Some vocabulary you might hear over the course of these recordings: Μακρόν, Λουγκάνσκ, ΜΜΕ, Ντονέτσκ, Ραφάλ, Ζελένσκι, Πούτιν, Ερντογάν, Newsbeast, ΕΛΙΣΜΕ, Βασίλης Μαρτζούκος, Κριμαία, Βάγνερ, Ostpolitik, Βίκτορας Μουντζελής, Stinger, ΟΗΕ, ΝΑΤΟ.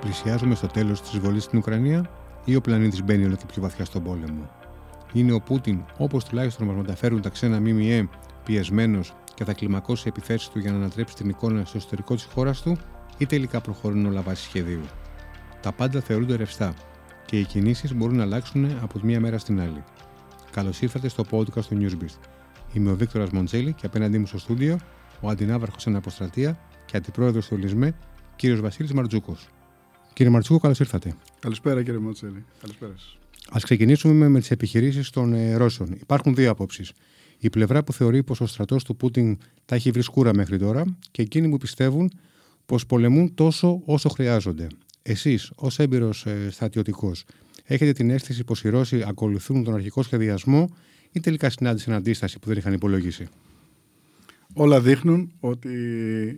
Πλησιάζουμε στο τέλος της εισβολής στην Ουκρανία ή ο πλανήτης μπαίνει όλο και πιο βαθιά στον πόλεμο? Είναι ο Πούτιν, όπως τουλάχιστον μας μεταφέρουν τα ξένα ΜΜΕ, πιεσμένος και θα κλιμακώσει επιθέσεις του για να ανατρέψει την εικόνα στο εσωτερικό της χώρας του, ή τελικά προχωρούν όλα βάσει σχεδίου? Τα πάντα θεωρούνται ρευστά και οι κινήσεις μπορούν να αλλάξουν από τη μία μέρα στην άλλη. Καλώς ήρθατε στο podcast του Newsbeast. Είμαι ο Βίκτορας Μουντζελή και απέναντί μου στο στούντιο ο αντιναύαρχος Αναποστρατεία και αντιπρόεδρος του ΕΛΙΣΜΕ, κύριος Βασίλης Μαρτζούκος. Κύριε Μαρτζούκο, καλώς ήρθατε. Καλησπέρα, κύριε Μουντζελή. Καλησπέρα σας. Ας ξεκινήσουμε με τις επιχειρήσεις των Ρώσων. Υπάρχουν δύο απόψεις. Η πλευρά που θεωρεί πως ο στρατός του Πούτιν τα έχει βρει σκούρα μέχρι τώρα και εκείνοι που πιστεύουν πως πολεμούν τόσο όσο χρειάζονται. Εσείς, ως έμπειρος στρατιωτικός, έχετε την αίσθηση πως οι Ρώσοι ακολουθούν τον αρχικό σχεδιασμό ή τελικά συνάντησαν αντίσταση που δεν είχαν υπολογίσει? Όλα δείχνουν ότι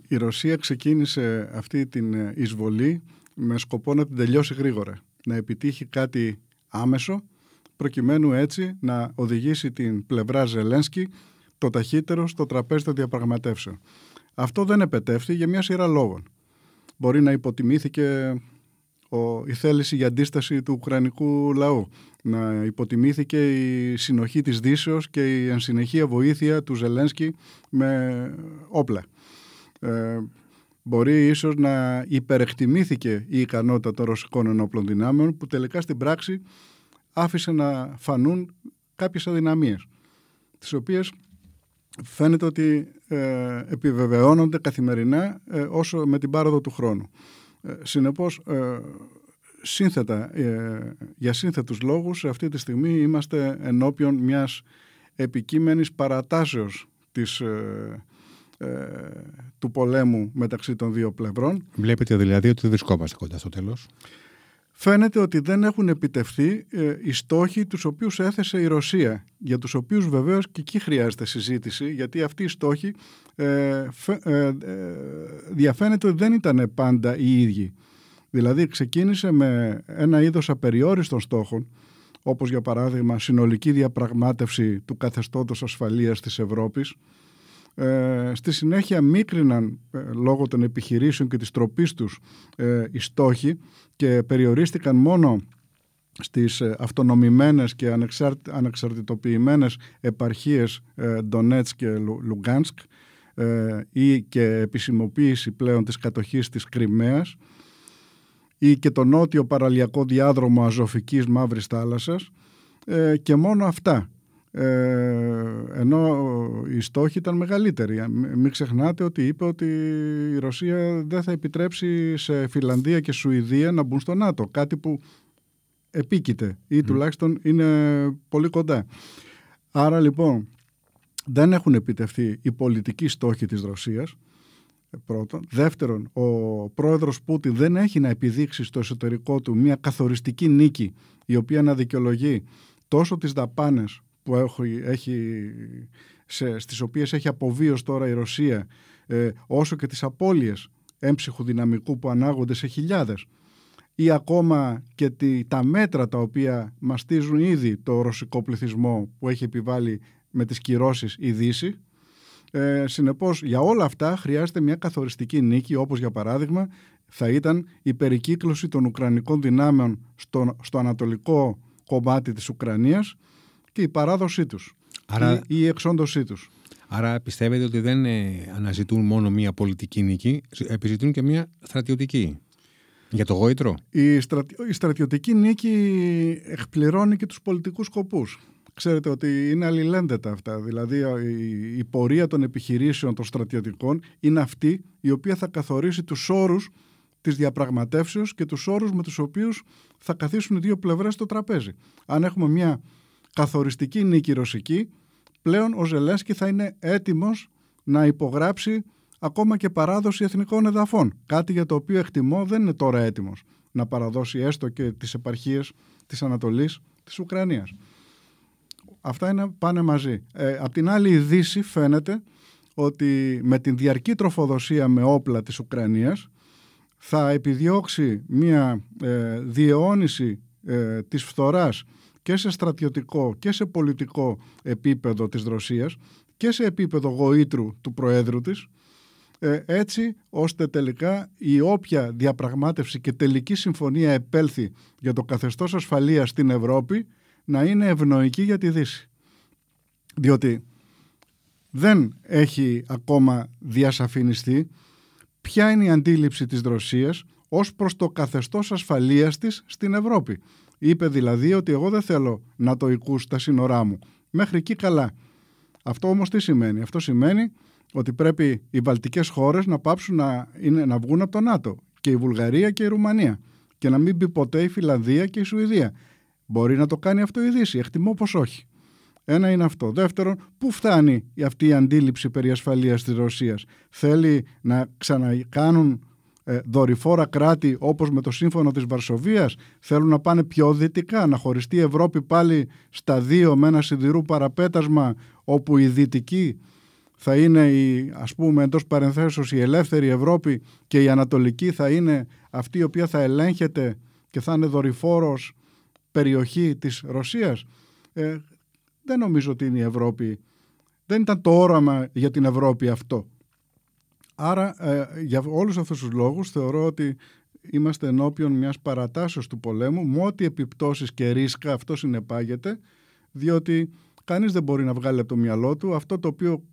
η Ρωσία ξεκίνησε αυτή την εισβολή με σκοπό να την τελειώσει γρήγορα, να επιτύχει κάτι άμεσο, προκειμένου έτσι να οδηγήσει την πλευρά Ζελένσκι το ταχύτερο στο τραπέζι των διαπραγματεύσεων. Αυτό δεν επετεύχθη για μια σειρά λόγων. Μπορεί να υποτιμήθηκε η θέληση για αντίσταση του ουκρανικού λαού, να υποτιμήθηκε η συνοχή της Δύσεως και η ενσυνεχεία βοήθεια του Ζελένσκι με όπλα. Μπορεί ίσως να υπερεκτιμήθηκε η ικανότητα των ρωσικών ενόπλων δυνάμεων, που τελικά στην πράξη άφησε να φανούν κάποιες αδυναμίες, τις οποίες φαίνεται ότι επιβεβαιώνονται καθημερινά όσο με την πάροδο του χρόνου. Συνεπώς, για σύνθετους λόγους, αυτή τη στιγμή είμαστε ενώπιον μιας επικείμενης παρατάσεως του πολέμου μεταξύ των δύο πλευρών. Βλέπετε δηλαδή ότι δεν βρισκόμαστε κοντά στο τέλος. Φαίνεται ότι δεν έχουν επιτευχθεί οι στόχοι τους οποίους έθεσε η Ρωσία, για τους οποίους βεβαίως και εκεί χρειάζεται συζήτηση, γιατί αυτοί οι στόχοι διαφαίνεται ότι δεν ήταν πάντα οι ίδιοι. Δηλαδή ξεκίνησε με ένα είδος απεριόριστων στόχων, όπως για παράδειγμα συνολική διαπραγμάτευση του καθεστώτος ασφαλείας της Ευρώπης. Στη συνέχεια μίκριναν λόγω των επιχειρήσεων και της τροπής τους οι στόχοι και περιορίστηκαν μόνο στις αυτονομημένες και ανεξαρτητοποιημένες επαρχίες Ντονέτσκ και Λουγκάνσκ ή και επισημοποίηση πλέον της κατοχής της Κριμαίας ή και το νότιο παραλιακό διάδρομο Αζωφικής Μαύρης Θάλασσας και μόνο αυτά. Ενώ οι στόχοι ήταν μεγαλύτεροι. Μην ξεχνάτε ότι είπε ότι η Ρωσία δεν θα επιτρέψει σε Φινλανδία και Σουηδία να μπουν στο ΝΑΤΟ, κάτι που επίκειται ή τουλάχιστον είναι πολύ κοντά. Άρα λοιπόν δεν έχουν επιτευχθεί οι πολιτικοί στόχοι της Ρωσίας, πρώτον. Δεύτερον, ο πρόεδρος Πούτιν δεν έχει να επιδείξει στο εσωτερικό του μια καθοριστική νίκη, η οποία να δικαιολογεί τόσο τις δαπάνες που στις οποίες έχει αποβίως τώρα η Ρωσία, όσο και τις απώλειες έμψυχου δυναμικού που ανάγονται σε χιλιάδες, ή ακόμα και τα μέτρα τα οποία μαστίζουν ήδη το ρωσικό πληθυσμό που έχει επιβάλει με τις κυρώσεις η Δύση. Συνεπώς για όλα αυτά χρειάζεται μια καθοριστική νίκη, όπως για παράδειγμα θα ήταν η περικύκλωση των ουκρανικών δυνάμεων στο ανατολικό κομμάτι της Ουκρανίας και η παράδοσή τους, άρα, ή η εξόντωσή τους. Άρα πιστεύετε ότι δεν αναζητούν μόνο μία πολιτική νίκη, επιζητούν και μία στρατιωτική? Για το γόητρο. Η στρατιωτική νίκη εκπληρώνει και τους πολιτικούς σκοπούς. Ξέρετε ότι είναι αλληλένδετα αυτά. Δηλαδή η πορεία των επιχειρήσεων των στρατιωτικών είναι αυτή η οποία θα καθορίσει τους όρους της διαπραγματεύσεως και τους όρους με τους οποίους θα καθίσουν οι δύο πλευρές στο τραπέζι. Αν έχουμε μία καθοριστική νίκη ρωσική, πλέον ο Ζελένσκι θα είναι έτοιμος να υπογράψει ακόμα και παράδοση εθνικών εδαφών, κάτι για το οποίο εκτιμώ δεν είναι τώρα έτοιμος να παραδώσει έστω και τις επαρχίες της Ανατολής της Ουκρανίας. Αυτά πάνε μαζί. Απ' την άλλη η Δύση φαίνεται ότι με την διαρκή τροφοδοσία με όπλα της Ουκρανίας θα επιδιώξει μια διαιώνιση της φθοράς και σε στρατιωτικό και σε πολιτικό επίπεδο της Ρωσίας και σε επίπεδο γοήτρου του Προέδρου της, έτσι ώστε τελικά η όποια διαπραγμάτευση και τελική συμφωνία επέλθει για το καθεστώς ασφαλείας στην Ευρώπη να είναι ευνοϊκή για τη Δύση. Διότι δεν έχει ακόμα διασαφινιστεί ποια είναι η αντίληψη της Ρωσίας ως προς το καθεστώς ασφαλείας της στην Ευρώπη. Είπε δηλαδή ότι εγώ δεν θέλω να το οικού στα σύνορά μου. Μέχρι εκεί καλά. Αυτό όμως τι σημαίνει? Αυτό σημαίνει ότι πρέπει οι βαλτικές χώρες να πάψουν να βγουν από το ΝΑΤΟ, και η Βουλγαρία και η Ρουμανία, και να μην μπει ποτέ η Φιλανδία και η Σουηδία. Μπορεί να το κάνει αυτό η Δύση, εκτιμώ πως όχι. Ένα είναι αυτό. Δεύτερον, πού φτάνει αυτή η αντίληψη περί ασφαλείας της Ρωσίας? Θέλει να ξανακάνουν δορυφόρα κράτη όπως με το σύμφωνο της Βαρσοβίας? Θέλουν να πάνε πιο δυτικά, να χωριστεί η Ευρώπη πάλι στα δύο με ένα σιδηρού παραπέτασμα, όπου η δυτική θα είναι η, ας πούμε εντός παρενθέσεως, η ελεύθερη Ευρώπη, και η ανατολική θα είναι αυτή η οποία θα ελέγχεται και θα είναι δορυφόρος περιοχή της Ρωσίας. Δεν νομίζω ότι είναι η Ευρώπη. Δεν ήταν το όραμα για την Ευρώπη αυτό. Άρα για όλους αυτούς τους λόγους θεωρώ ότι είμαστε ενώπιον μιας παρατάσεως του πολέμου, με ό,τι επιπτώσεις και ρίσκα αυτό συνεπάγεται, διότι κανείς δεν μπορεί να βγάλει από το μυαλό του αυτό το οποίο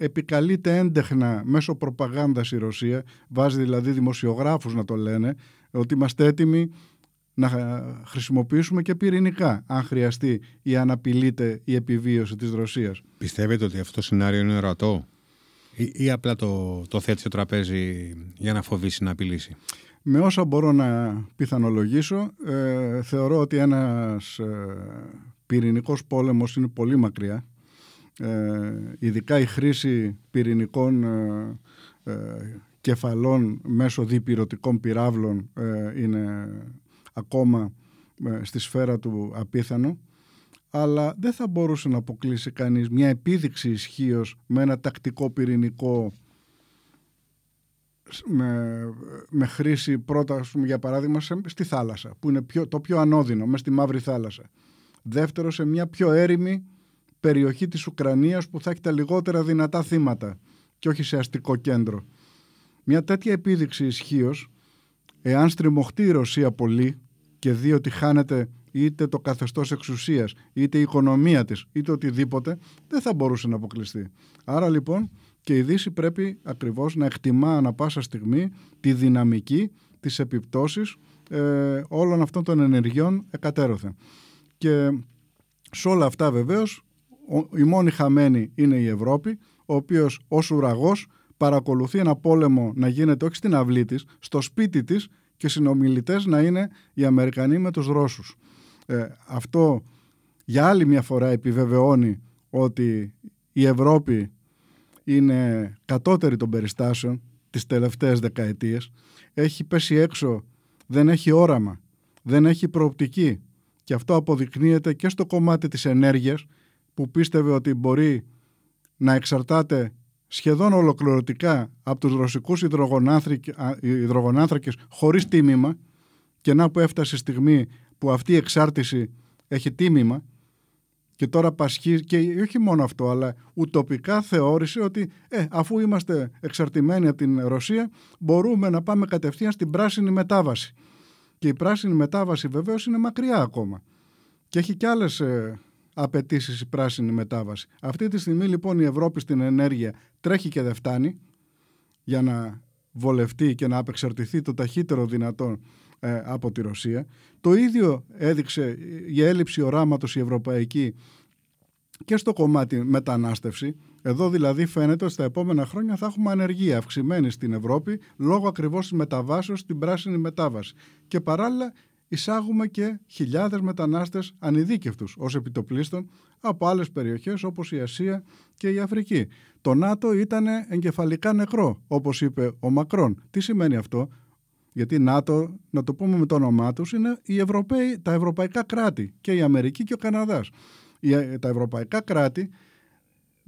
επικαλείται έντεχνα μέσω προπαγάνδας η Ρωσία, βάζει δηλαδή δημοσιογράφους να το λένε, ότι είμαστε έτοιμοι να χρησιμοποιήσουμε και πυρηνικά, αν χρειαστεί ή αν απειλείται η επιβίωση της Ρωσίας. Πιστεύετε ότι αυτό το σενάριο είναι ορατό, ή απλά το θέτει στο τραπέζι για να φοβήσει, να απειλήσει? Με όσα μπορώ να πιθανολογήσω, θεωρώ ότι ένας πυρηνικός πόλεμος είναι πολύ μακριά. Ειδικά η χρήση πυρηνικών κεφαλών μέσω διπυρωτικών πυράβλων είναι ακόμα στη σφαίρα του απίθανο, αλλά δεν θα μπορούσε να αποκλείσει κανείς μια επίδειξη ισχύως με ένα τακτικό πυρηνικό με χρήση πρώτα, για παράδειγμα, στη θάλασσα, που είναι το πιο ανώδυνο, μες στη Μαύρη Θάλασσα. Δεύτερο, σε μια πιο έρημη περιοχή της Ουκρανίας που θα έχει τα λιγότερα δυνατά θύματα και όχι σε αστικό κέντρο. Μια τέτοια επίδειξη ισχύως, εάν στριμωχτεί η Ρωσία πολύ και δει ότι χάνεται είτε το καθεστώς εξουσίας, είτε η οικονομία της, είτε οτιδήποτε, δεν θα μπορούσε να αποκλειστεί. Άρα λοιπόν και η Δύση πρέπει ακριβώς να εκτιμά ανα πάσα στιγμή τη δυναμική, τις επιπτώσεις όλων αυτών των ενεργειών εκατέρωθεν. Και σε όλα αυτά βεβαίως η μόνη χαμένη είναι η Ευρώπη, ο οποίος ως ουραγός παρακολουθεί ένα πόλεμο να γίνεται όχι στην αυλή της, στο σπίτι της, και συνομιλητές να είναι οι Αμερικανοί με τους Ρώσους. Αυτό για άλλη μια φορά επιβεβαιώνει ότι η Ευρώπη είναι κατώτερη των περιστάσεων τις τελευταίες δεκαετίες. Έχει πέσει έξω, δεν έχει όραμα, δεν έχει προοπτική, και αυτό αποδεικνύεται και στο κομμάτι της ενέργειας, που πίστευε ότι μπορεί να εξαρτάται σχεδόν ολοκληρωτικά από τους ρωσικούς υδρογονάνθρακες χωρίς τίμημα, και να που έφτασε η στιγμή που αυτή η εξάρτηση έχει τίμημα, και τώρα πασχίζει. Και όχι μόνο αυτό, αλλά ουτοπικά θεώρησε ότι αφού είμαστε εξαρτημένοι από την Ρωσία μπορούμε να πάμε κατευθείαν στην πράσινη μετάβαση, και η πράσινη μετάβαση βεβαίως είναι μακριά ακόμα και έχει κι άλλες απαιτήσεις η πράσινη μετάβαση. Αυτή τη στιγμή λοιπόν η Ευρώπη στην ενέργεια τρέχει και δεν φτάνει για να βολευτεί και να απεξαρτηθεί το ταχύτερο δυνατόν από τη Ρωσία. Το ίδιο έδειξε η έλλειψη οράματος η ευρωπαϊκή και στο κομμάτι μετανάστευση. Εδώ δηλαδή φαίνεται ότι στα επόμενα χρόνια θα έχουμε ανεργία αυξημένη στην Ευρώπη λόγω ακριβώς της μεταβάσεως στην πράσινη μετάβαση. Και παράλληλα εισάγουμε και χιλιάδες μετανάστες ανειδίκευτους ως επιτοπλίστων από άλλες περιοχές όπως η Ασία και η Αφρική. Το ΝΑΤΟ ήταν εγκεφαλικά νεκρό, όπως είπε ο Μακρόν. Τι σημαίνει αυτό? Γιατί ΝΑΤΟ, να το πούμε με το όνομά τους, είναι οι Ευρωπαίοι, τα ευρωπαϊκά κράτη, και η Αμερική και ο Καναδάς. Τα ευρωπαϊκά κράτη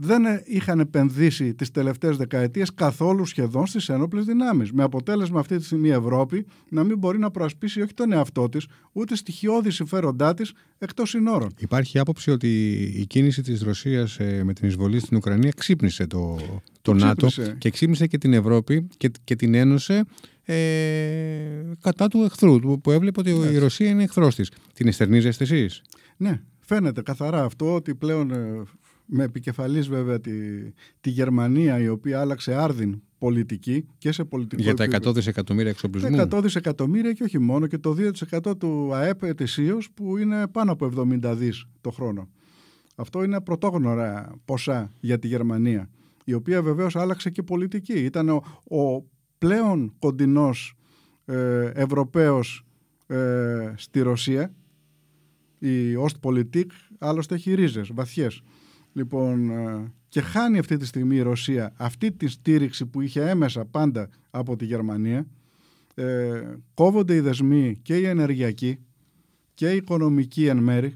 δεν είχαν επενδύσει τις τελευταίες δεκαετίες καθόλου σχεδόν στις ένοπλες δυνάμεις. Με αποτέλεσμα αυτή τη στιγμή η Ευρώπη να μην μπορεί να προασπίσει όχι τον εαυτό της, ούτε στοιχειώδη συμφέροντά της εκτός συνόρων. Υπάρχει άποψη ότι η κίνηση της Ρωσίας με την εισβολή στην Ουκρανία ξύπνησε το ΝΑΤΟ και ξύπνησε και την Ευρώπη και την Ένωση κατά του εχθρού, που έβλεπε ότι η Ρωσία είναι εχθρός της. Την εστερνίζεστε εσείς? Ναι, φαίνεται καθαρά αυτό ότι πλέον. Με επικεφαλής βέβαια τη Γερμανία, η οποία άλλαξε άρδιν πολιτική και σε πολιτικό επίπεδο. Για τα 100 δισεκατομμύρια εξοπλισμού. Τα 100 δισεκατομμύρια και όχι μόνο, και το 2% του ΑΕΠ ετησίως, που είναι πάνω από 70 δις το χρόνο. Αυτό είναι πρωτόγνωρα ποσά για τη Γερμανία, η οποία βεβαίως άλλαξε και πολιτική. Ήταν ο πλέον κοντινός Ευρωπαίος στη Ρωσία, η Ostpolitik, άλλωστε έχει ρίζες βαθιές. Λοιπόν, και χάνει αυτή τη στιγμή η Ρωσία αυτή τη στήριξη που είχε έμεσα πάντα από τη Γερμανία. Κόβονται οι δεσμοί και οι ενεργειακοί και οι οικονομικοί εν μέρη,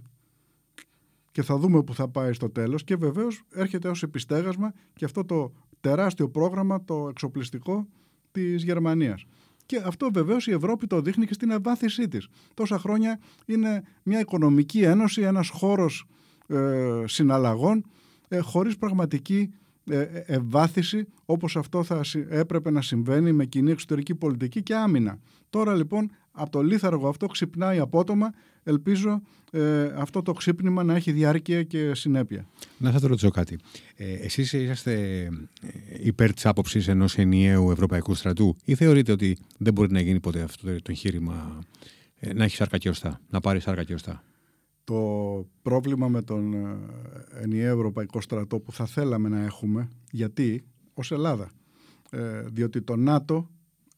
και θα δούμε που θα πάει στο τέλος, και βεβαίως έρχεται ως επιστέγασμα και αυτό το τεράστιο πρόγραμμα το εξοπλιστικό της Γερμανίας. Και αυτό βεβαίως η Ευρώπη το δείχνει και στην εμβάθυνσή της. Τόσα χρόνια είναι μια οικονομική ένωση, ένας χώρος συναλλαγών χωρίς πραγματική ευβάθυνση, όπως αυτό θα έπρεπε να συμβαίνει με κοινή εξωτερική πολιτική και άμυνα. Τώρα λοιπόν από το λίθαργο αυτό ξυπνάει απότομα. Ελπίζω αυτό το ξύπνημα να έχει διάρκεια και συνέπεια. Να σας ρωτήσω κάτι. Εσείς είσαστε υπέρ της άποψης ενός ενιαίου ευρωπαϊκού στρατού, ή θεωρείτε ότι δεν μπορεί να γίνει ποτέ αυτό το εγχείρημα να έχει σάρκα και οστά, να πάρει σάρκα και οστά? Το πρόβλημα με τον ενιαίο ευρωπαϊκό στρατό που θα θέλαμε να έχουμε, γιατί ως Ελλάδα, διότι το ΝΑΤΟ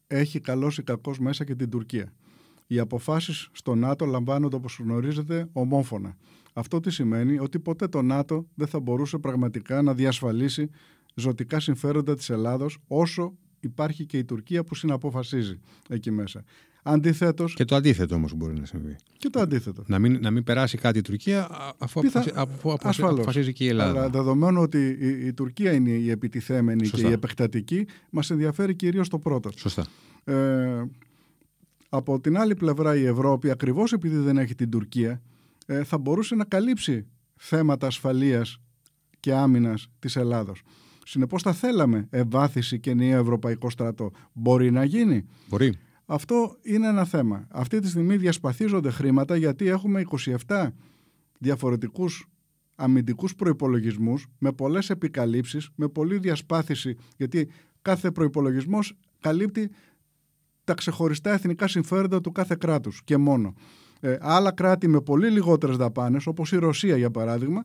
έχει καλός ή κακός μέσα και την Τουρκία. Οι αποφάσεις στο ΝΑΤΟ λαμβάνονται, όπως γνωρίζετε, ομόφωνα. Αυτό τι σημαίνει? Ότι ποτέ το ΝΑΤΟ δεν θα μπορούσε πραγματικά να διασφαλίσει ζωτικά συμφέροντα της Ελλάδος, όσο υπάρχει και η Τουρκία που συναποφασίζει εκεί μέσα. Αντιθέτως, και το αντίθετο όμως μπορεί να συμβεί. Και το αντίθετο. Να μην περάσει κάτι η Τουρκία αφού αποφασίζει και η Ελλάδα. Αλλά δεδομένου ότι η Τουρκία είναι η επιτιθέμενη, σωστά, και η επεκτατική, μας ενδιαφέρει κυρίως το πρώτο. Σωστά. Από την άλλη πλευρά η Ευρώπη, ακριβώς επειδή δεν έχει την Τουρκία, θα μπορούσε να καλύψει θέματα ασφαλείας και άμυνας της Ελλάδος. Συνεπώς θα θέλαμε ευβάθυνση και ενιαίο ευρωπαϊκό στρατό. Μπορεί να γίνει? Μπορεί. Αυτό είναι ένα θέμα. Αυτή τη στιγμή διασπαθίζονται χρήματα, γιατί έχουμε 27 διαφορετικούς αμυντικούς προϋπολογισμούς με πολλές επικαλύψεις, με πολλή διασπάθηση, γιατί κάθε προϋπολογισμός καλύπτει τα ξεχωριστά εθνικά συμφέροντα του κάθε κράτους και μόνο. Άλλα κράτη με πολύ λιγότερες δαπάνες, όπως η Ρωσία για παράδειγμα,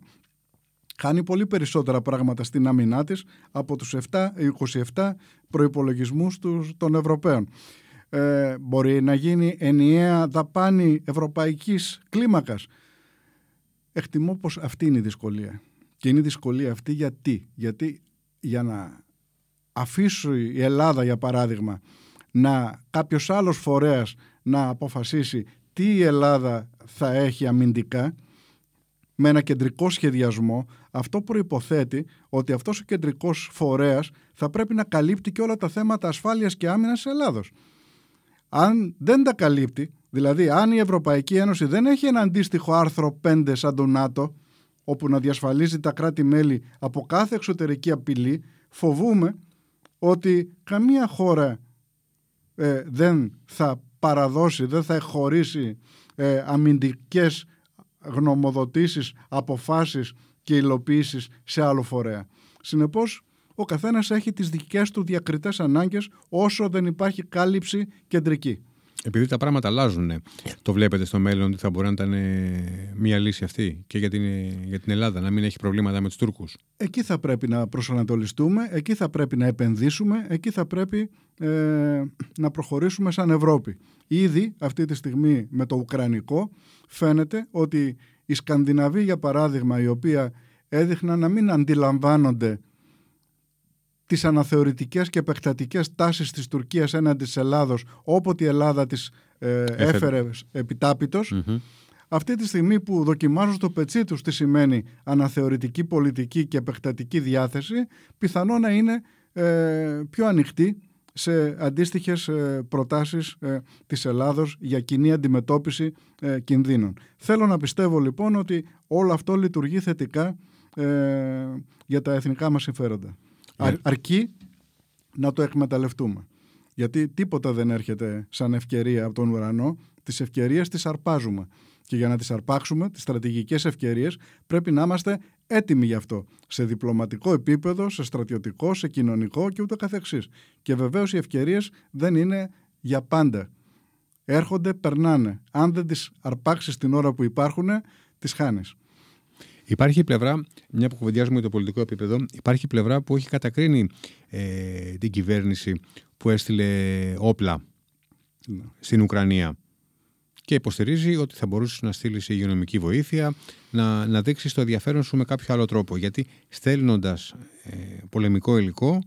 χάνει πολύ περισσότερα πράγματα στην αμυνά της από τους 27 προϋπολογισμούς των Ευρωπαίων. Μπορεί να γίνει ενιαία δαπάνη ευρωπαϊκής κλίμακας? Εκτιμώ πως αυτή είναι η δυσκολία. Και είναι η δυσκολία αυτή γιατί? Γιατί για να αφήσει η Ελλάδα για παράδειγμα να κάποιος άλλος φορέας να αποφασίσει τι η Ελλάδα θα έχει αμυντικά με ένα κεντρικό σχεδιασμό, αυτό προϋποθέτει ότι αυτός ο κεντρικός φορέας θα πρέπει να καλύπτει και όλα τα θέματα ασφάλειας και άμυνας της Ελλάδος. Αν δεν τα καλύπτει, δηλαδή αν η Ευρωπαϊκή Ένωση δεν έχει ένα αντίστοιχο άρθρο 5 σαν το ΝΑΤΟ, όπου να διασφαλίζει τα κράτη-μέλη από κάθε εξωτερική απειλή, φοβούμε ότι καμία χώρα δεν θα παραδώσει, δεν θα εχωρήσει αμυντικές γνωμοδοτήσεις, αποφάσεις και υλοποιήσεις σε άλλο φορέα. Συνεπώς, ο καθένας έχει τις δικές του διακριτές ανάγκες όσο δεν υπάρχει κάλυψη κεντρική. Επειδή τα πράγματα αλλάζουν, το βλέπετε στο μέλλον ότι θα μπορεί να ήταν μια λύση αυτή και για την Ελλάδα, να μην έχει προβλήματα με τους Τούρκους? Εκεί θα πρέπει να προσανατολιστούμε, εκεί θα πρέπει να επενδύσουμε, εκεί θα πρέπει να προχωρήσουμε σαν Ευρώπη. Ήδη αυτή τη στιγμή με το Ουκρανικό φαίνεται ότι οι Σκανδιναβοί για παράδειγμα, οι οποίοι έδειχναν να μην αντιλαμβάνονται τις αναθεωρητικές και επεκτατικές τάσεις της Τουρκίας έναντι της Ελλάδος, όποτε η Ελλάδα τις έφερε επιτάπητος, αυτή τη στιγμή που δοκιμάζουν στο πετσί τους τι σημαίνει αναθεωρητική πολιτική και επεκτατική διάθεση, πιθανόν να είναι πιο ανοιχτή σε αντίστοιχες προτάσεις της Ελλάδος για κοινή αντιμετώπιση κινδύνων. Θέλω να πιστεύω λοιπόν ότι όλο αυτό λειτουργεί θετικά για τα εθνικά μας συμφέροντα. Αρκεί να το εκμεταλλευτούμε. Γιατί τίποτα δεν έρχεται σαν ευκαιρία από τον ουρανό. Τις ευκαιρίες τις αρπάζουμε. Και για να τις αρπάξουμε, τις στρατηγικές ευκαιρίες, πρέπει να είμαστε έτοιμοι γι' αυτό. Σε διπλωματικό επίπεδο, σε στρατιωτικό, σε κοινωνικό και ούτω καθεξής. Και βεβαίως οι ευκαιρίες δεν είναι για πάντα. Έρχονται, περνάνε. Αν δεν τις αρπάξεις την ώρα που υπάρχουν, τις χάνεις. Υπάρχει η πλευρά, μια που κουβεντιάζουμε για το πολιτικό επίπεδο, υπάρχει η πλευρά που έχει κατακρίνει την κυβέρνηση που έστειλε όπλα στην Ουκρανία. Και υποστηρίζει ότι θα μπορούσε να στείλει υγειονομική βοήθεια, να δείξει το ενδιαφέρον σου με κάποιο άλλο τρόπο. Γιατί στέλνοντας πολεμικό υλικό,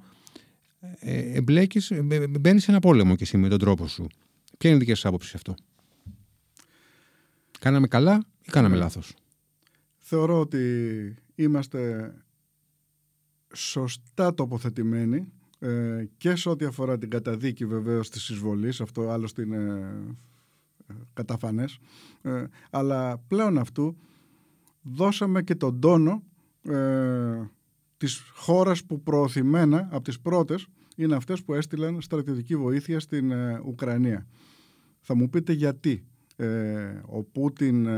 μπαίνεις σε ένα πόλεμο και εσύ με τον τρόπο σου. Ποια είναι η δική σου άποψη αυτό? Κάναμε καλά ή κάναμε λάθος? Θεωρώ ότι είμαστε σωστά τοποθετημένοι και σε ό,τι αφορά την καταδίκη βεβαίως της εισβολής. Αυτό άλλωστε είναι καταφανές, αλλά πλέον αυτού δώσαμε και τον τόνο της χώρας που προωθημένα από τις πρώτες είναι αυτές που έστειλαν στρατιωτική βοήθεια στην Ουκρανία. Θα μου πείτε γιατί ο Πούτιν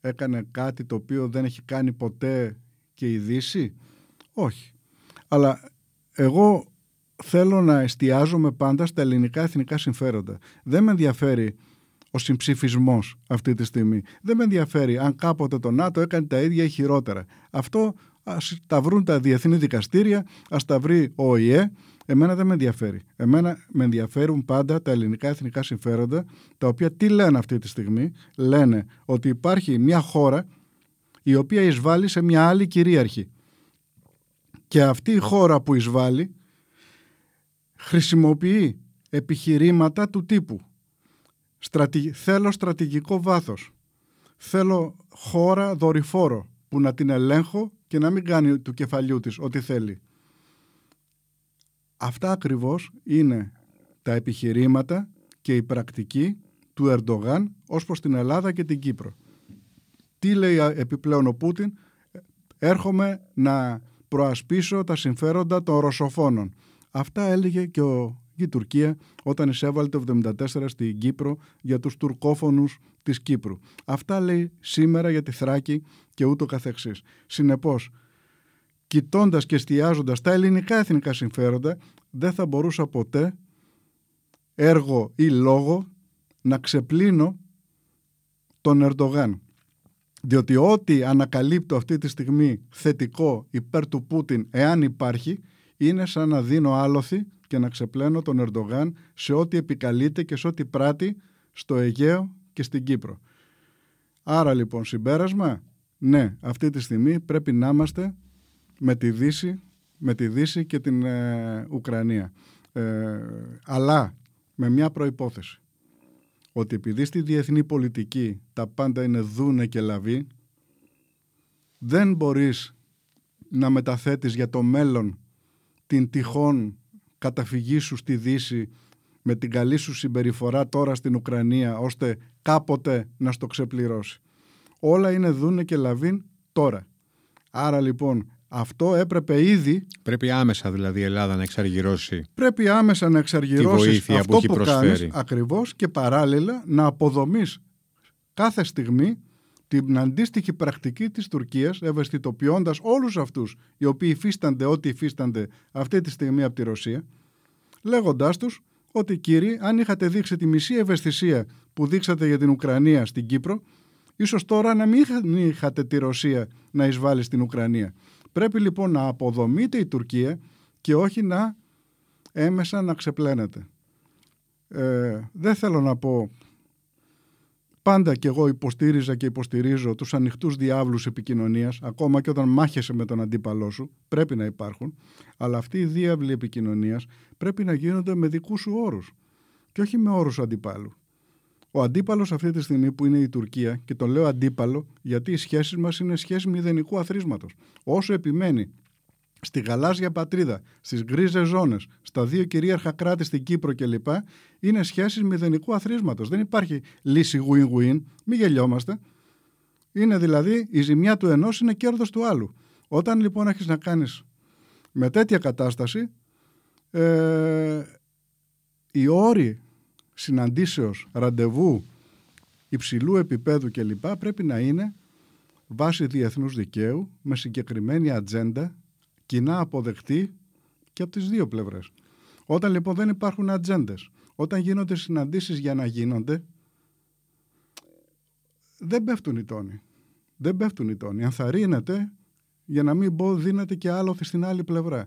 έκανε κάτι το οποίο δεν έχει κάνει ποτέ και η Δύση? Όχι. Αλλά εγώ θέλω να εστιάζομαι πάντα στα ελληνικά εθνικά συμφέροντα. Δεν με ενδιαφέρει ο συμψηφισμός αυτή τη στιγμή. Δεν με ενδιαφέρει αν κάποτε το ΝΑΤΟ έκανε τα ίδια ή χειρότερα. Αυτό ας τα βρουν τα διεθνή δικαστήρια, ας τα βρει ο ΟΗΕ. Εμένα δεν με ενδιαφέρει. Εμένα με ενδιαφέρουν πάντα τα ελληνικά εθνικά συμφέροντα, τα οποία τι λένε αυτή τη στιγμή? Λένε ότι υπάρχει μια χώρα η οποία εισβάλλει σε μια άλλη κυρίαρχη. Και αυτή η χώρα που εισβάλλει χρησιμοποιεί επιχειρήματα του τύπου: θέλω στρατηγικό βάθος, θέλω χώρα δορυφόρο που να την ελέγχω και να μην κάνει του κεφαλιού της ό,τι θέλει. Αυτά ακριβώς είναι τα επιχειρήματα και η πρακτική του Ερντογάν ως προς την Ελλάδα και την Κύπρο. Τι λέει επιπλέον ο Πούτιν? Έρχομαι να προασπίσω τα συμφέροντα των ρωσοφώνων. Αυτά έλεγε και η Τουρκία όταν εισέβαλε το 1974 στην Κύπρο για τους τουρκόφωνους της Κύπρου. Αυτά λέει σήμερα για τη Θράκη και ούτω καθεξής. Συνεπώς, κοιτώντας και εστιάζοντας τα ελληνικά εθνικά συμφέροντα, δεν θα μπορούσα ποτέ, έργο ή λόγο, να ξεπλύνω τον Ερντογάν. Διότι ό,τι ανακαλύπτω αυτή τη στιγμή θετικό υπέρ του Πούτιν, εάν υπάρχει, είναι σαν να δίνω άλοθη και να ξεπλένω τον Ερντογάν σε ό,τι επικαλείται και σε ό,τι πράττει στο Αιγαίο και στην Κύπρο. Άρα λοιπόν, συμπέρασμα, ναι, αυτή τη στιγμή πρέπει να είμαστε με τη Δύση και την Ουκρανία. Αλλά με μια προϋπόθεση, ότι επειδή στη διεθνή πολιτική τα πάντα είναι δούνε και λαβή, δεν μπορείς να μεταθέτεις για το μέλλον την τυχόν καταφυγή σου στη Δύση με την καλή σου συμπεριφορά τώρα στην Ουκρανία, ώστε κάποτε να στο ξεπληρώσει. Όλα είναι δούνε και λαβήν τώρα. Άρα λοιπόν, αυτό έπρεπε ήδη. Πρέπει άμεσα δηλαδή η Ελλάδα να εξαργυρώσει. Πρέπει άμεσα να εξαργυρώσει τη βοήθεια αυτό που έχει προσφέρει. Κάνεις, ακριβώς, και παράλληλα να αποδομείς κάθε στιγμή την αντίστοιχη πρακτική της Τουρκίας, ευαισθητοποιώντας όλους αυτούς οι οποίοι υφίστανται ό,τι υφίστανται αυτή τη στιγμή από τη Ρωσία, λέγοντάς τους ότι κύριοι, αν είχατε δείξει τη μισή ευαισθησία που δείξατε για την Ουκρανία στην Κύπρο, ίσως τώρα να μην είχατε τη Ρωσία να εισβάλλει στην Ουκρανία. Πρέπει λοιπόν να αποδομείται η Τουρκία και όχι να έμεσα να ξεπλένεται. Δεν θέλω να πω. Πάντα κι εγώ υποστήριζα και υποστηρίζω τους ανοιχτούς διάβλους επικοινωνίας, ακόμα και όταν μάχεσαι με τον αντίπαλό σου, πρέπει να υπάρχουν, αλλά αυτοί οι διάβλοι επικοινωνίας πρέπει να γίνονται με δικούς σου όρους και όχι με όρους αντιπάλου. Ο αντίπαλος αυτή τη στιγμή που είναι η Τουρκία, και το λέω αντίπαλο γιατί οι σχέσεις μας είναι σχέσεις μηδενικού αθροίσματος. Όσο επιμένει στη γαλάζια πατρίδα, στις γκρίζες ζώνες, στα δύο κυρίαρχα κράτη στην Κύπρο κλπ., είναι σχέσεις μηδενικού αθροίσματος. Δεν υπάρχει λύση win-win, μην γελιόμαστε. Είναι δηλαδή η ζημιά του ενός είναι κέρδος του άλλου. Όταν λοιπόν έχεις να κάνεις με τέτοια κατάσταση, οι όροι συναντήσεως, ραντεβού υψηλού επίπεδου κλπ. Πρέπει να είναι βάση διεθνούς δικαίου, με συγκεκριμένη ατζέντα, κοινά αποδεκτή και από τις δύο πλευρές. Όταν λοιπόν δεν υπάρχουν ατζέντες, όταν γίνονται συναντήσεις για να γίνονται, δεν πέφτουν οι τόνοι. Δεν πέφτουν οι τόνοι. Ανθαρρύνεται, για να μην πω δίνεται και άλοθη στην άλλη πλευρά.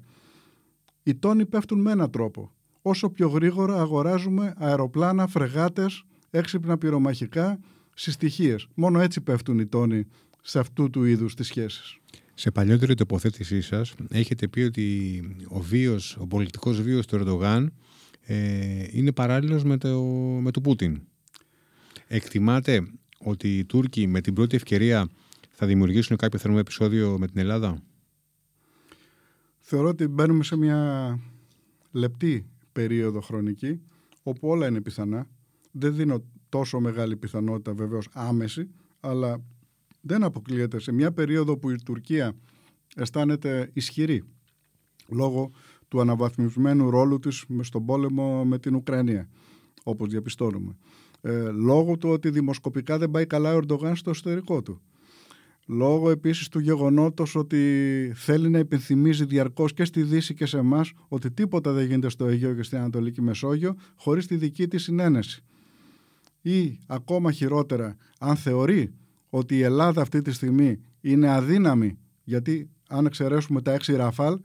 Οι τόνοι πέφτουν με έναν τρόπο. Όσο πιο γρήγορα αγοράζουμε αεροπλάνα, φρεγάτες, έξυπνα πυρομαχικά, συστοιχίες. Μόνο έτσι πέφτουν οι τόνοι σε αυτού του είδους τις σχέσεις. Σε παλιότερη τοποθέτησή σας έχετε πει ότι ο πολιτικός βίος του Ερντογάν είναι παράλληλος με το Πούτιν. Εκτιμάτε ότι οι Τούρκοι με την πρώτη ευκαιρία θα δημιουργήσουν κάποιο θερμό επεισόδιο με την Ελλάδα? Θεωρώ ότι μπαίνουμε σε μια λεπτή περίοδο χρονική όπου όλα είναι πιθανά. Δεν δίνω τόσο μεγάλη πιθανότητα βεβαίως άμεση, αλλά δεν αποκλείεται σε μια περίοδο που η Τουρκία αισθάνεται ισχυρή λόγω του αναβαθμισμένου ρόλου της στον πόλεμο με την Ουκρανία, όπως διαπιστώνουμε. Λόγω του ότι δημοσκοπικά δεν πάει καλά ο Ερντογάν στο εσωτερικό του. Λόγω επίσης του γεγονότος ότι θέλει να υπενθυμίζει διαρκώς και στη Δύση και σε εμάς ότι τίποτα δεν γίνεται στο Αιγαίο και στην Ανατολική Μεσόγειο χωρίς τη δική της συνένεση. Ή ακόμα χειρότερα, αν θεωρεί ότι η Ελλάδα αυτή τη στιγμή είναι αδύναμη, γιατί αν εξαιρέσουμε τα 6 Ραφάλ,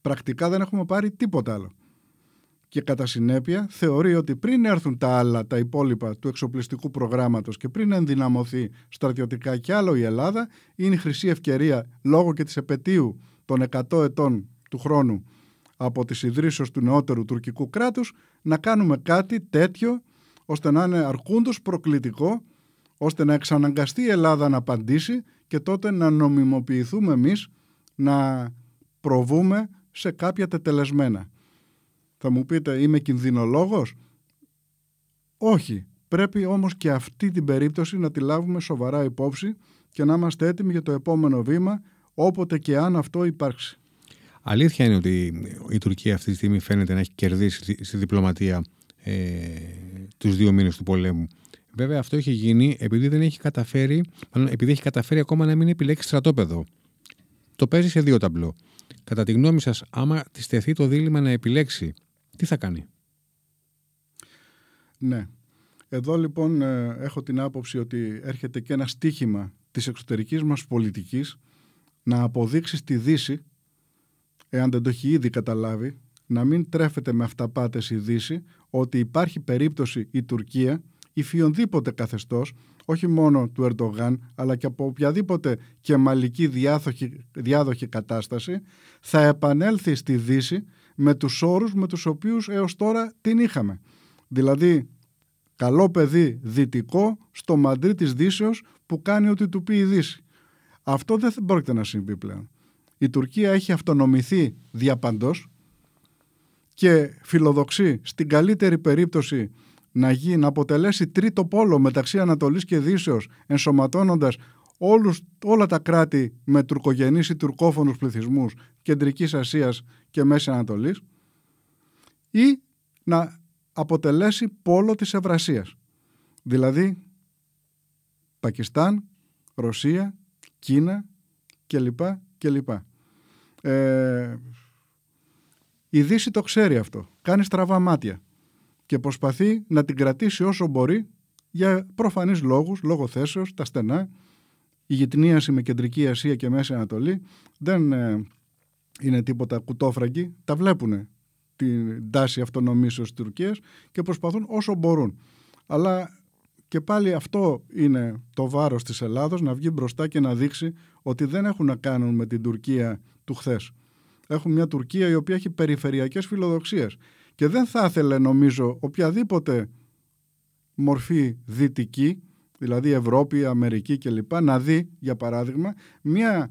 πρακτικά δεν έχουμε πάρει τίποτα άλλο. Και κατά συνέπεια θεωρεί ότι πριν έρθουν τα άλλα, τα υπόλοιπα του εξοπλιστικού προγράμματος και πριν ενδυναμωθεί στρατιωτικά κι άλλο η Ελλάδα, είναι η χρυσή ευκαιρία λόγω και της επετείου των 100 ετών του χρόνου από τις ιδρύσεις του νεότερου τουρκικού κράτους να κάνουμε κάτι τέτοιο ώστε να είναι αρκούντος προκλητικό, ώστε να εξαναγκαστεί η Ελλάδα να απαντήσει και τότε να νομιμοποιηθούμε εμείς να προβούμε σε κάποια τετελεσμένα. Θα μου πείτε, είμαι κινδυνολόγος? Όχι. Πρέπει όμως και αυτή την περίπτωση να τη λάβουμε σοβαρά υπόψη και να είμαστε έτοιμοι για το επόμενο βήμα, όποτε και αν αυτό υπάρξει. Αλήθεια είναι ότι η Τουρκία αυτή τη στιγμή φαίνεται να έχει κερδίσει στη διπλωματία τους 2 μήνες του πολέμου. Βέβαια αυτό έχει γίνει επειδή έχει καταφέρει ακόμα να μην επιλέξει στρατόπεδο. Το παίζει σε 2 ταμπλό. Κατά τη γνώμη σας, άμα της τεθεί το δίλημμα να επιλέξει, τι θα κάνει? Ναι. Εδώ λοιπόν έχω την άποψη ότι έρχεται και ένα στίχημα της εξωτερικής μας πολιτικής να αποδείξει στη Δύση, εάν δεν το έχει ήδη καταλάβει, να μην τρέφεται με αυταπάτες η Δύση, ότι υπάρχει περίπτωση η Τουρκία, οποιοδήποτε καθεστώς, όχι μόνο του Ερντογάν, αλλά και από οποιαδήποτε κεμαλική διάδοχη κατάσταση, θα επανέλθει στη Δύση με τους όρους με τους οποίους έως τώρα την είχαμε. Δηλαδή, καλό παιδί δυτικό στο μαντρί της Δύσεως που κάνει ό,τι του πει η Δύση. Αυτό δεν πρόκειται να συμβεί πλέον. Η Τουρκία έχει αυτονομηθεί διαπαντός και φιλοδοξεί στην καλύτερη περίπτωση να αποτελέσει 3ο πόλο μεταξύ Ανατολής και Δύσεως, ενσωματώνοντας όλα τα κράτη με τουρκογενείς ή τουρκόφωνους πληθυσμούς Κεντρικής Ασίας και Μέσης Ανατολής, ή να αποτελέσει πόλο της Ευρασίας. Δηλαδή Πακιστάν, Ρωσία, Κίνα κλπ. Η Δύση το ξέρει αυτό, κάνει στραβά μάτια και προσπαθεί να την κρατήσει όσο μπορεί για προφανείς λόγους, λόγω θέσεως, τα στενά. Η γειτνίαση με Κεντρική Ασία και Μέση Ανατολή δεν είναι τίποτα κουτόφραγκοι. Τα βλέπουν την τάση αυτονομήσεως της Τουρκίας και προσπαθούν όσο μπορούν. Αλλά και πάλι αυτό είναι το βάρος της Ελλάδος, να βγει μπροστά και να δείξει ότι δεν έχουν να κάνουν με την Τουρκία του χθες. Έχουν μια Τουρκία η οποία έχει περιφερειακές φιλοδοξίες. Και δεν θα ήθελε νομίζω οποιαδήποτε μορφή δυτική, δηλαδή Ευρώπη, Αμερική κλπ, να δει, για παράδειγμα, μια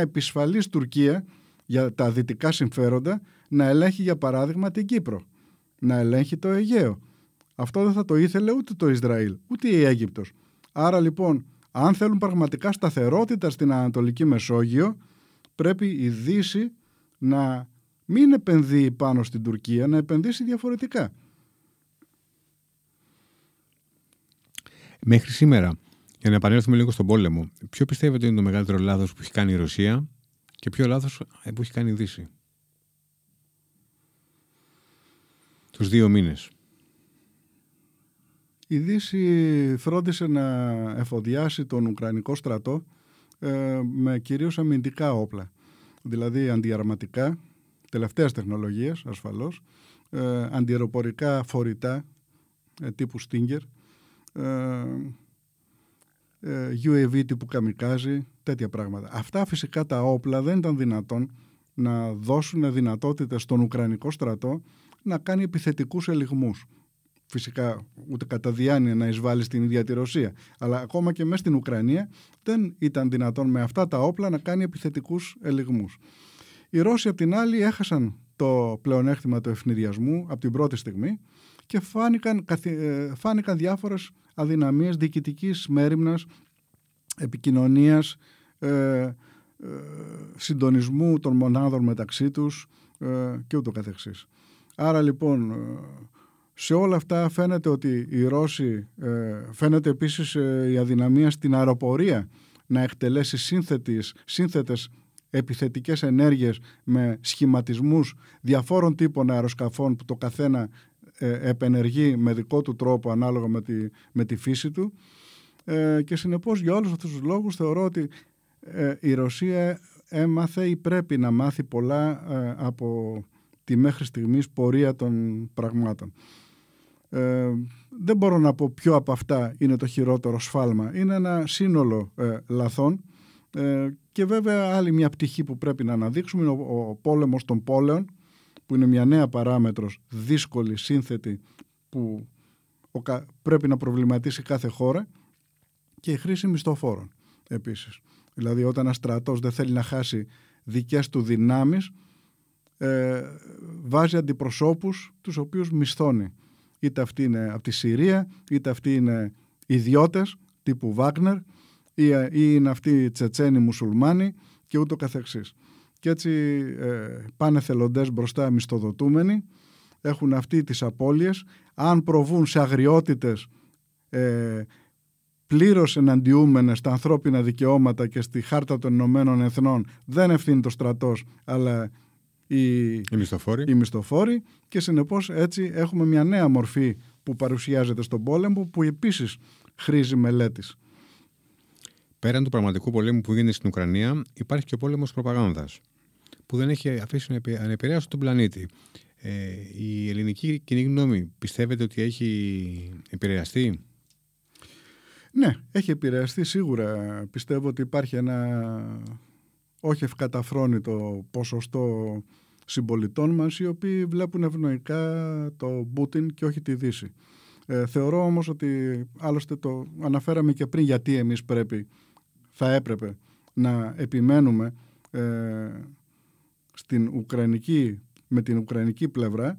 επισφαλής Τουρκία για τα δυτικά συμφέροντα να ελέγχει, για παράδειγμα, την Κύπρο, να ελέγχει το Αιγαίο. Αυτό δεν θα το ήθελε ούτε το Ισραήλ, ούτε η Αίγυπτος. Άρα λοιπόν, αν θέλουν πραγματικά σταθερότητα στην Ανατολική Μεσόγειο, πρέπει η Δύση να μην επενδύει πάνω στην Τουρκία, να επενδύσει διαφορετικά. Μέχρι σήμερα, για να επανέλθουμε λίγο στον πόλεμο, ποιο πιστεύετε είναι το μεγαλύτερο λάθος που έχει κάνει η Ρωσία και ποιο λάθος που έχει κάνει η Δύση τους 2 μήνες? Η Δύση φρόντισε να εφοδιάσει τον Ουκρανικό στρατό με κυρίως αμυντικά όπλα, δηλαδή αντιαρματικά, τελευταίας τεχνολογίας ασφαλώς, αντιεροπορικά φορητά τύπου Stinger, UAV τύπου καμικάζι, τέτοια πράγματα. Αυτά φυσικά τα όπλα δεν ήταν δυνατόν να δώσουν δυνατότητες στον Ουκρανικό στρατό να κάνει επιθετικούς ελιγμούς. Φυσικά ούτε κατά διάνοια να εισβάλλει στην ίδια τη Ρωσία, αλλά ακόμα και μέσα στην Ουκρανία δεν ήταν δυνατόν με αυτά τα όπλα να κάνει επιθετικούς ελιγμούς. Οι Ρώσοι απ' την άλλη έχασαν το πλεονέκτημα του ευνηδιασμού από την πρώτη στιγμή και φάνηκαν διάφορες αδυναμίες διοικητικής μέριμνας, επικοινωνίας, συντονισμού των μονάδων μεταξύ τους και ούτω καθεξής. Άρα λοιπόν, σε όλα αυτά φαίνεται ότι οι Ρώσοι, φαίνεται επίσης η αδυναμία στην αεροπορία να εκτελέσει σύνθετες επιθετικές ενέργειες με σχηματισμούς διαφόρων τύπων αεροσκαφών που το καθένα επενεργεί με δικό του τρόπο ανάλογα με τη φύση του, και συνεπώς για όλους αυτούς τους λόγους θεωρώ ότι η Ρωσία έμαθε ή πρέπει να μάθει πολλά από τη μέχρι στιγμής πορεία των πραγμάτων. Δεν μπορώ να πω ποιο από αυτά είναι το χειρότερο σφάλμα. Είναι ένα σύνολο λαθών, και βέβαια άλλη μια πτυχή που πρέπει να αναδείξουμε είναι ο πόλεμος των πόλεων, που είναι μια νέα παράμετρος, δύσκολη, σύνθετη, που πρέπει να προβληματίσει κάθε χώρα, και η χρήση μισθοφόρων επίσης. Δηλαδή όταν ένας στρατός δεν θέλει να χάσει δικές του δυνάμεις, βάζει αντιπροσώπους τους οποίους μισθώνει. Είτε αυτοί είναι από τη Συρία, είτε αυτοί είναι ιδιώτες τύπου Βάγνερ, ή είναι αυτοί Τσετσένοι μουσουλμάνοι και ούτω καθεξής. Και έτσι πάνε θελοντές μπροστά μισθοδοτούμενοι, έχουν αυτοί τις απώλειες. Αν προβούν σε αγριότητες πλήρως εναντιούμενες στα ανθρώπινα δικαιώματα και στη Χάρτα των Ηνωμένων Εθνών, δεν ευθύνει το στρατός, αλλά οι μισθοφόροι, και συνεπώς έτσι έχουμε μια νέα μορφή που παρουσιάζεται στον πόλεμο, που επίσης χρήζει μελέτης. Πέραν του πραγματικού πολέμου που γίνεται στην Ουκρανία, υπάρχει και ο πόλεμος προπαγάνδας, που δεν έχει αφήσει να επηρεάσει τον πλανήτη. Η ελληνική κοινή γνώμη πιστεύετε ότι έχει επηρεαστεί? Ναι, έχει επηρεαστεί σίγουρα. Πιστεύω ότι υπάρχει ένα όχι ευκαταφρόνητο ποσοστό συμπολιτών μας οι οποίοι βλέπουν ευνοϊκά το Πούτιν και όχι τη Δύση. Θεωρώ όμως ότι, άλλωστε το αναφέραμε και πριν, γιατί εμείς θα έπρεπε να επιμένουμε με την ουκρανική πλευρά,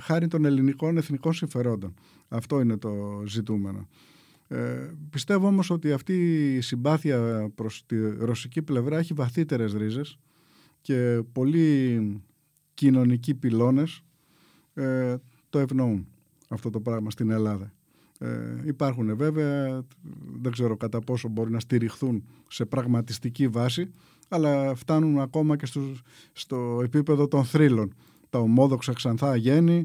χάρη των ελληνικών εθνικών συμφερόντων. Αυτό είναι το ζητούμενο. Πιστεύω όμως ότι αυτή η συμπάθεια προς τη ρωσική πλευρά έχει βαθύτερες ρίζες και πολλοί κοινωνικοί πυλώνες το ευνοούν αυτό το πράγμα στην Ελλάδα. Υπάρχουν βέβαια, δεν ξέρω κατά πόσο μπορεί να στηριχθούν σε πραγματιστική βάση, αλλά φτάνουν ακόμα και στο επίπεδο των θρύλων. Τα ομόδοξα ξανθά γέννη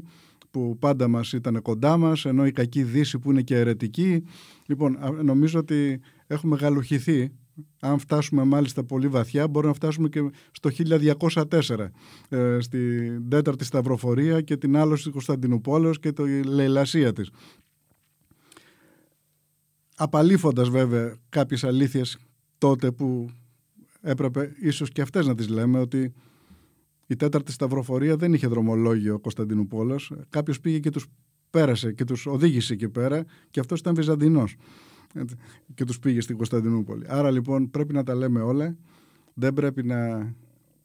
που πάντα μας ήταν κοντά μας, ενώ η κακή Δύση που είναι και αιρετική. Λοιπόν, νομίζω ότι έχουμε γαλουχηθεί. Αν φτάσουμε μάλιστα πολύ βαθιά, μπορούμε να φτάσουμε και στο 1204, στην τέταρτη σταυροφορία και την άλωση της Κωνσταντινουπόλεως και τη λαιλασία της. Απαλήφοντας βέβαια κάποιες αλήθειες τότε που έπρεπε ίσως και αυτές να τις λέμε, ότι η τέταρτη σταυροφορία δεν είχε δρομολόγιο Κωνσταντινουπόλεως. Κάποιος πήγε και τους πέρασε και τους οδήγησε εκεί πέρα, και αυτός ήταν Βυζαντινός και τους πήγε στην Κωνσταντινούπολη. Άρα λοιπόν πρέπει να τα λέμε όλα, δεν πρέπει να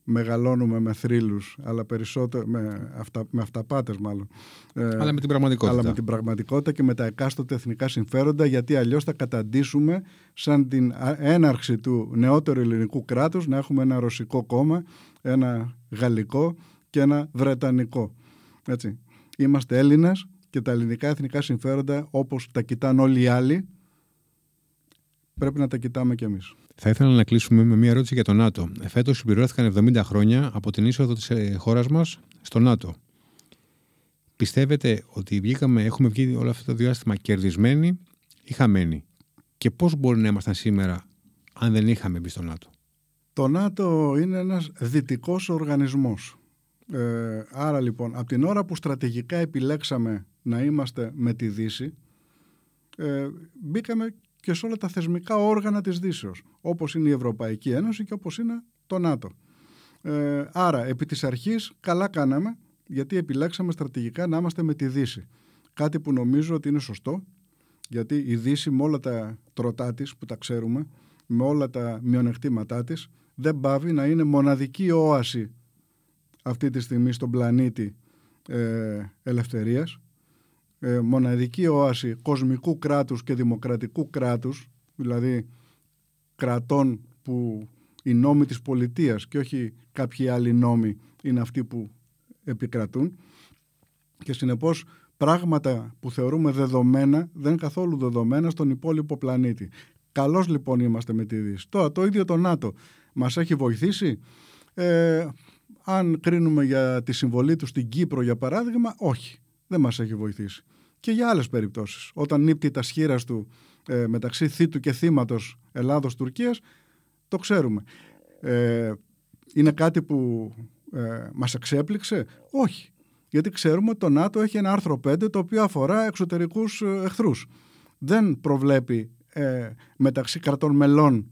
μεγαλώνουμε με θρύλους, αλλά περισσότερο με αυταπάτες μάλλον. Αλλά με την πραγματικότητα. Αλλά με την πραγματικότητα και με τα εκάστοτε εθνικά συμφέροντα, γιατί αλλιώς θα καταντήσουμε σαν την έναρξη του νεότερου ελληνικού κράτους να έχουμε ένα ρωσικό κόμμα, ένα γαλλικό και ένα βρετανικό. Έτσι. Είμαστε Έλληνας και τα ελληνικά εθνικά συμφέροντα, όπως τα κοιτάνε όλοι οι άλλοι, πρέπει να τα κοιτάμε κι εμείς. Θα ήθελα να κλείσουμε με μια ερώτηση για το ΝΑΤΟ. Φέτος συμπληρώθηκαν 70 χρόνια από την είσοδο της χώρας μας στο ΝΑΤΟ. Πιστεύετε ότι έχουμε βγει όλο αυτό το διάστημα κερδισμένοι ή χαμένοι? Και πώς μπορεί να ήμασταν σήμερα αν δεν είχαμε μπει στο ΝΑΤΟ? Το ΝΑΤΟ είναι ένας δυτικός οργανισμός. Άρα λοιπόν, από την ώρα που στρατηγικά επιλέξαμε να είμαστε με τη Δύση, μπήκαμε και σε όλα τα θεσμικά όργανα της Δύσεως, όπως είναι η Ευρωπαϊκή Ένωση και όπως είναι το ΝΑΤΟ. Άρα, επί της αρχής, καλά κάναμε, γιατί επιλέξαμε στρατηγικά να είμαστε με τη Δύση. Κάτι που νομίζω ότι είναι σωστό, γιατί η Δύση με όλα τα τροτά της, που τα ξέρουμε, με όλα τα μειονεκτήματά της, δεν πάβει να είναι μοναδική όαση αυτή τη στιγμή στον πλανήτη ελευθερίας, μοναδική όαση κοσμικού κράτους και δημοκρατικού κράτους, δηλαδή κρατών που οι νόμοι της πολιτείας και όχι κάποιοι άλλοι νόμοι είναι αυτοί που επικρατούν, και συνεπώς πράγματα που θεωρούμε δεδομένα δεν είναι καθόλου δεδομένα στον υπόλοιπο πλανήτη. Καλώς λοιπόν είμαστε με τη Δύση. Τώρα το ίδιο το ΝΑΤΟ μας έχει βοηθήσει? Αν κρίνουμε για τη συμβολή του στην Κύπρο για παράδειγμα, όχι, δεν μας έχει βοηθήσει. Και για άλλες περιπτώσεις, όταν νύπτει τα σχήρας του μεταξύ θήτου και θύματος Ελλάδος-Τουρκίας, το ξέρουμε. Είναι κάτι που μας εξέπληξε? Όχι, γιατί ξέρουμε ότι το ΝΑΤΟ έχει ένα άρθρο 5 το οποίο αφορά εξωτερικούς εχθρούς. Δεν προβλέπει μεταξύ κρατών μελών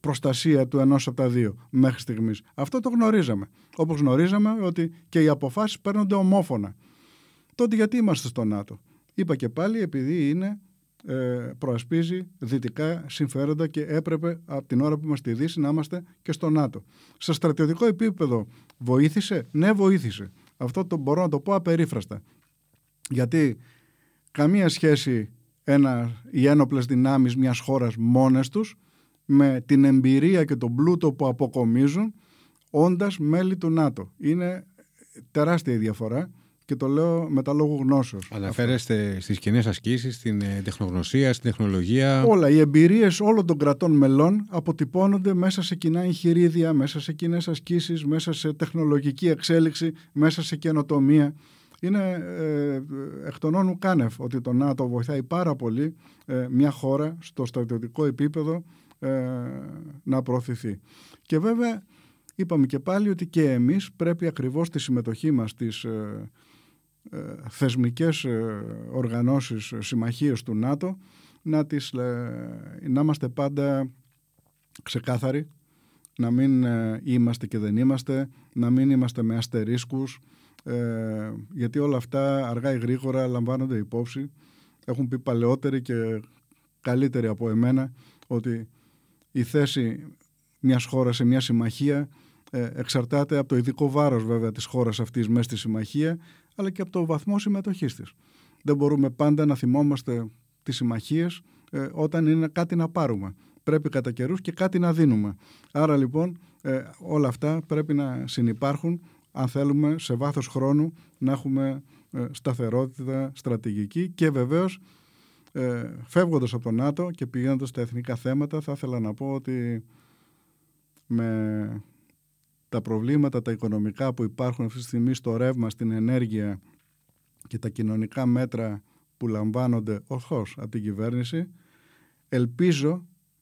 προστασία του ενός από τα δύο μέχρι στιγμής. Αυτό το γνωρίζαμε. Όπως γνωρίζαμε ότι και οι αποφάσεις παίρνονται ομόφωνα. Τότε γιατί είμαστε στο ΝΑΤΟ? Είπα και πάλι, επειδή προασπίζει δυτικά συμφέροντα και έπρεπε από την ώρα που είμαστε στη Δύση να είμαστε και στο ΝΑΤΟ. Σε στρατιωτικό επίπεδο βοήθησε? Ναι, βοήθησε. Αυτό το μπορώ να το πω απερίφραστα. Γιατί καμία σχέση οι ένοπλες δυνάμεις μιας χώρας μόνες τους με την εμπειρία και τον πλούτο που αποκομίζουν όντας μέλη του ΝΑΤΟ. Είναι τεράστια η διαφορά και το λέω με τα λόγου γνώσεως. Αναφέρεστε στις κοινές ασκήσεις, στην τεχνογνωσία, στην τεχνολογία. Όλα, οι εμπειρίες όλων των κρατών μελών αποτυπώνονται μέσα σε κοινά εγχειρίδια, μέσα σε κοινές ασκήσεις, μέσα σε τεχνολογική εξέλιξη, μέσα σε καινοτομία. Είναι εκ των όνου κάνευ ότι το ΝΑΤΟ βοηθάει πάρα πολύ μια χώρα στο στρατιωτικό επίπεδο να προωθηθεί. Και βέβαια είπαμε και πάλι ότι και εμείς πρέπει ακριβώς τη συμμετοχή μας στις θεσμικές οργανώσεις, συμμαχίες του ΝΑΤΟ να είμαστε πάντα ξεκάθαροι, να μην είμαστε και δεν είμαστε, να μην είμαστε με αστερίσκους, γιατί όλα αυτά αργά ή γρήγορα λαμβάνονται υπόψη. Έχουν πει παλαιότεροι και καλύτεροι από εμένα ότι η θέση μιας χώρας σε μια συμμαχία εξαρτάται από το ειδικό βάρος βέβαια της χώρας αυτής μέσα στη συμμαχία, αλλά και από το βαθμό συμμετοχής της. Δεν μπορούμε πάντα να θυμόμαστε τις συμμαχίες όταν είναι κάτι να πάρουμε. Πρέπει κατά καιρούς και κάτι να δίνουμε. Άρα λοιπόν όλα αυτά πρέπει να συνυπάρχουν αν θέλουμε σε βάθος χρόνου να έχουμε σταθερότητα στρατηγική. Και βεβαίως φεύγοντας από το ΝΑΤΟ και πηγαίνοντας στα εθνικά θέματα, θα ήθελα να πω ότι με τα προβλήματα τα οικονομικά που υπάρχουν αυτή τη στιγμή στο ρεύμα, στην ενέργεια και τα κοινωνικά μέτρα που λαμβάνονται ορθώς από την κυβέρνηση,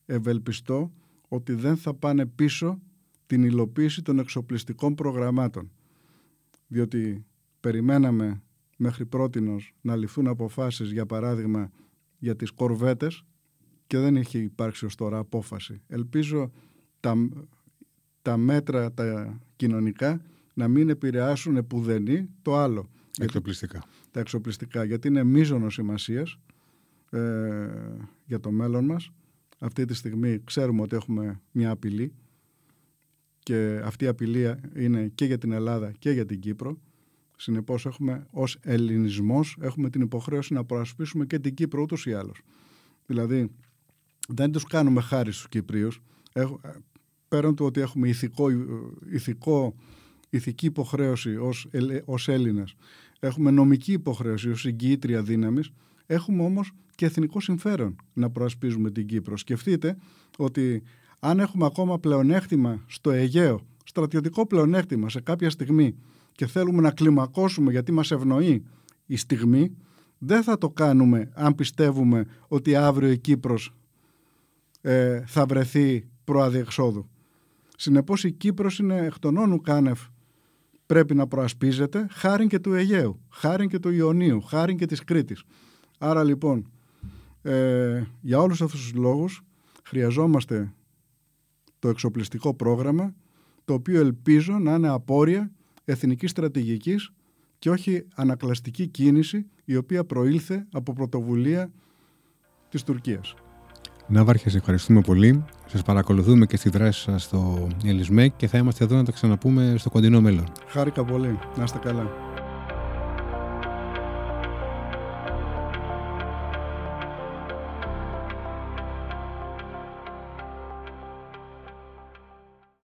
ευελπιστώ ότι δεν θα πάνε πίσω την υλοποίηση των εξοπλιστικών προγραμμάτων. Διότι περιμέναμε μέχρι πρότινος να ληφθούν αποφάσεις, για παράδειγμα, για τις κορβέτες και δεν έχει υπάρξει ως τώρα απόφαση. Ελπίζω τα μέτρα τα κοινωνικά να μην επηρεάσουν επουδενή το άλλο. Εξοπλιστικά. Τα εξοπλιστικά, γιατί είναι μείζωνος σημασίας για το μέλλον μας. Αυτή τη στιγμή ξέρουμε ότι έχουμε μια απειλή και αυτή η απειλή είναι και για την Ελλάδα και για την Κύπρο. Συνεπώς έχουμε ως ελληνισμός έχουμε την υποχρέωση να προασπίσουμε και την Κύπρο ούτως ή άλλως. Δηλαδή δεν τους κάνουμε χάρη στους Κυπρίους. Πέραν του ότι έχουμε ηθική υποχρέωση ως Έλληνες, έχουμε νομική υποχρέωση ως εγγυήτρια δύναμης, έχουμε όμως και εθνικό συμφέρον να προασπίζουμε την Κύπρο. Σκεφτείτε ότι αν έχουμε ακόμα πλεονέκτημα στο Αιγαίο, στρατιωτικό πλεονέκτημα σε κάποια στιγμή και θέλουμε να κλιμακώσουμε γιατί μας ευνοεί η στιγμή, δεν θα το κάνουμε αν πιστεύουμε ότι αύριο η Κύπρος θα βρεθεί προάδει εξόδου. Συνεπώς η Κύπρος είναι εκ των όνου κάνευ, πρέπει να προασπίζεται χάρη και του Αιγαίου, χάρη και του Ιωνίου, χάρη και της Κρήτης. Άρα λοιπόν, για όλους αυτούς τους λόγους χρειαζόμαστε το εξοπλιστικό πρόγραμμα, το οποίο ελπίζω να είναι απόρρια εθνικής στρατηγικής και όχι ανακλαστική κίνηση η οποία προήλθε από πρωτοβουλία της Τουρκίας. Ναύαρχε, ευχαριστούμε πολύ. Σας παρακολουθούμε και στη δράση σας στο ΕΛΙΣΜΕ και θα είμαστε εδώ να τα ξαναπούμε στο κοντινό μέλλον. Χάρηκα πολύ. Να είστε καλά.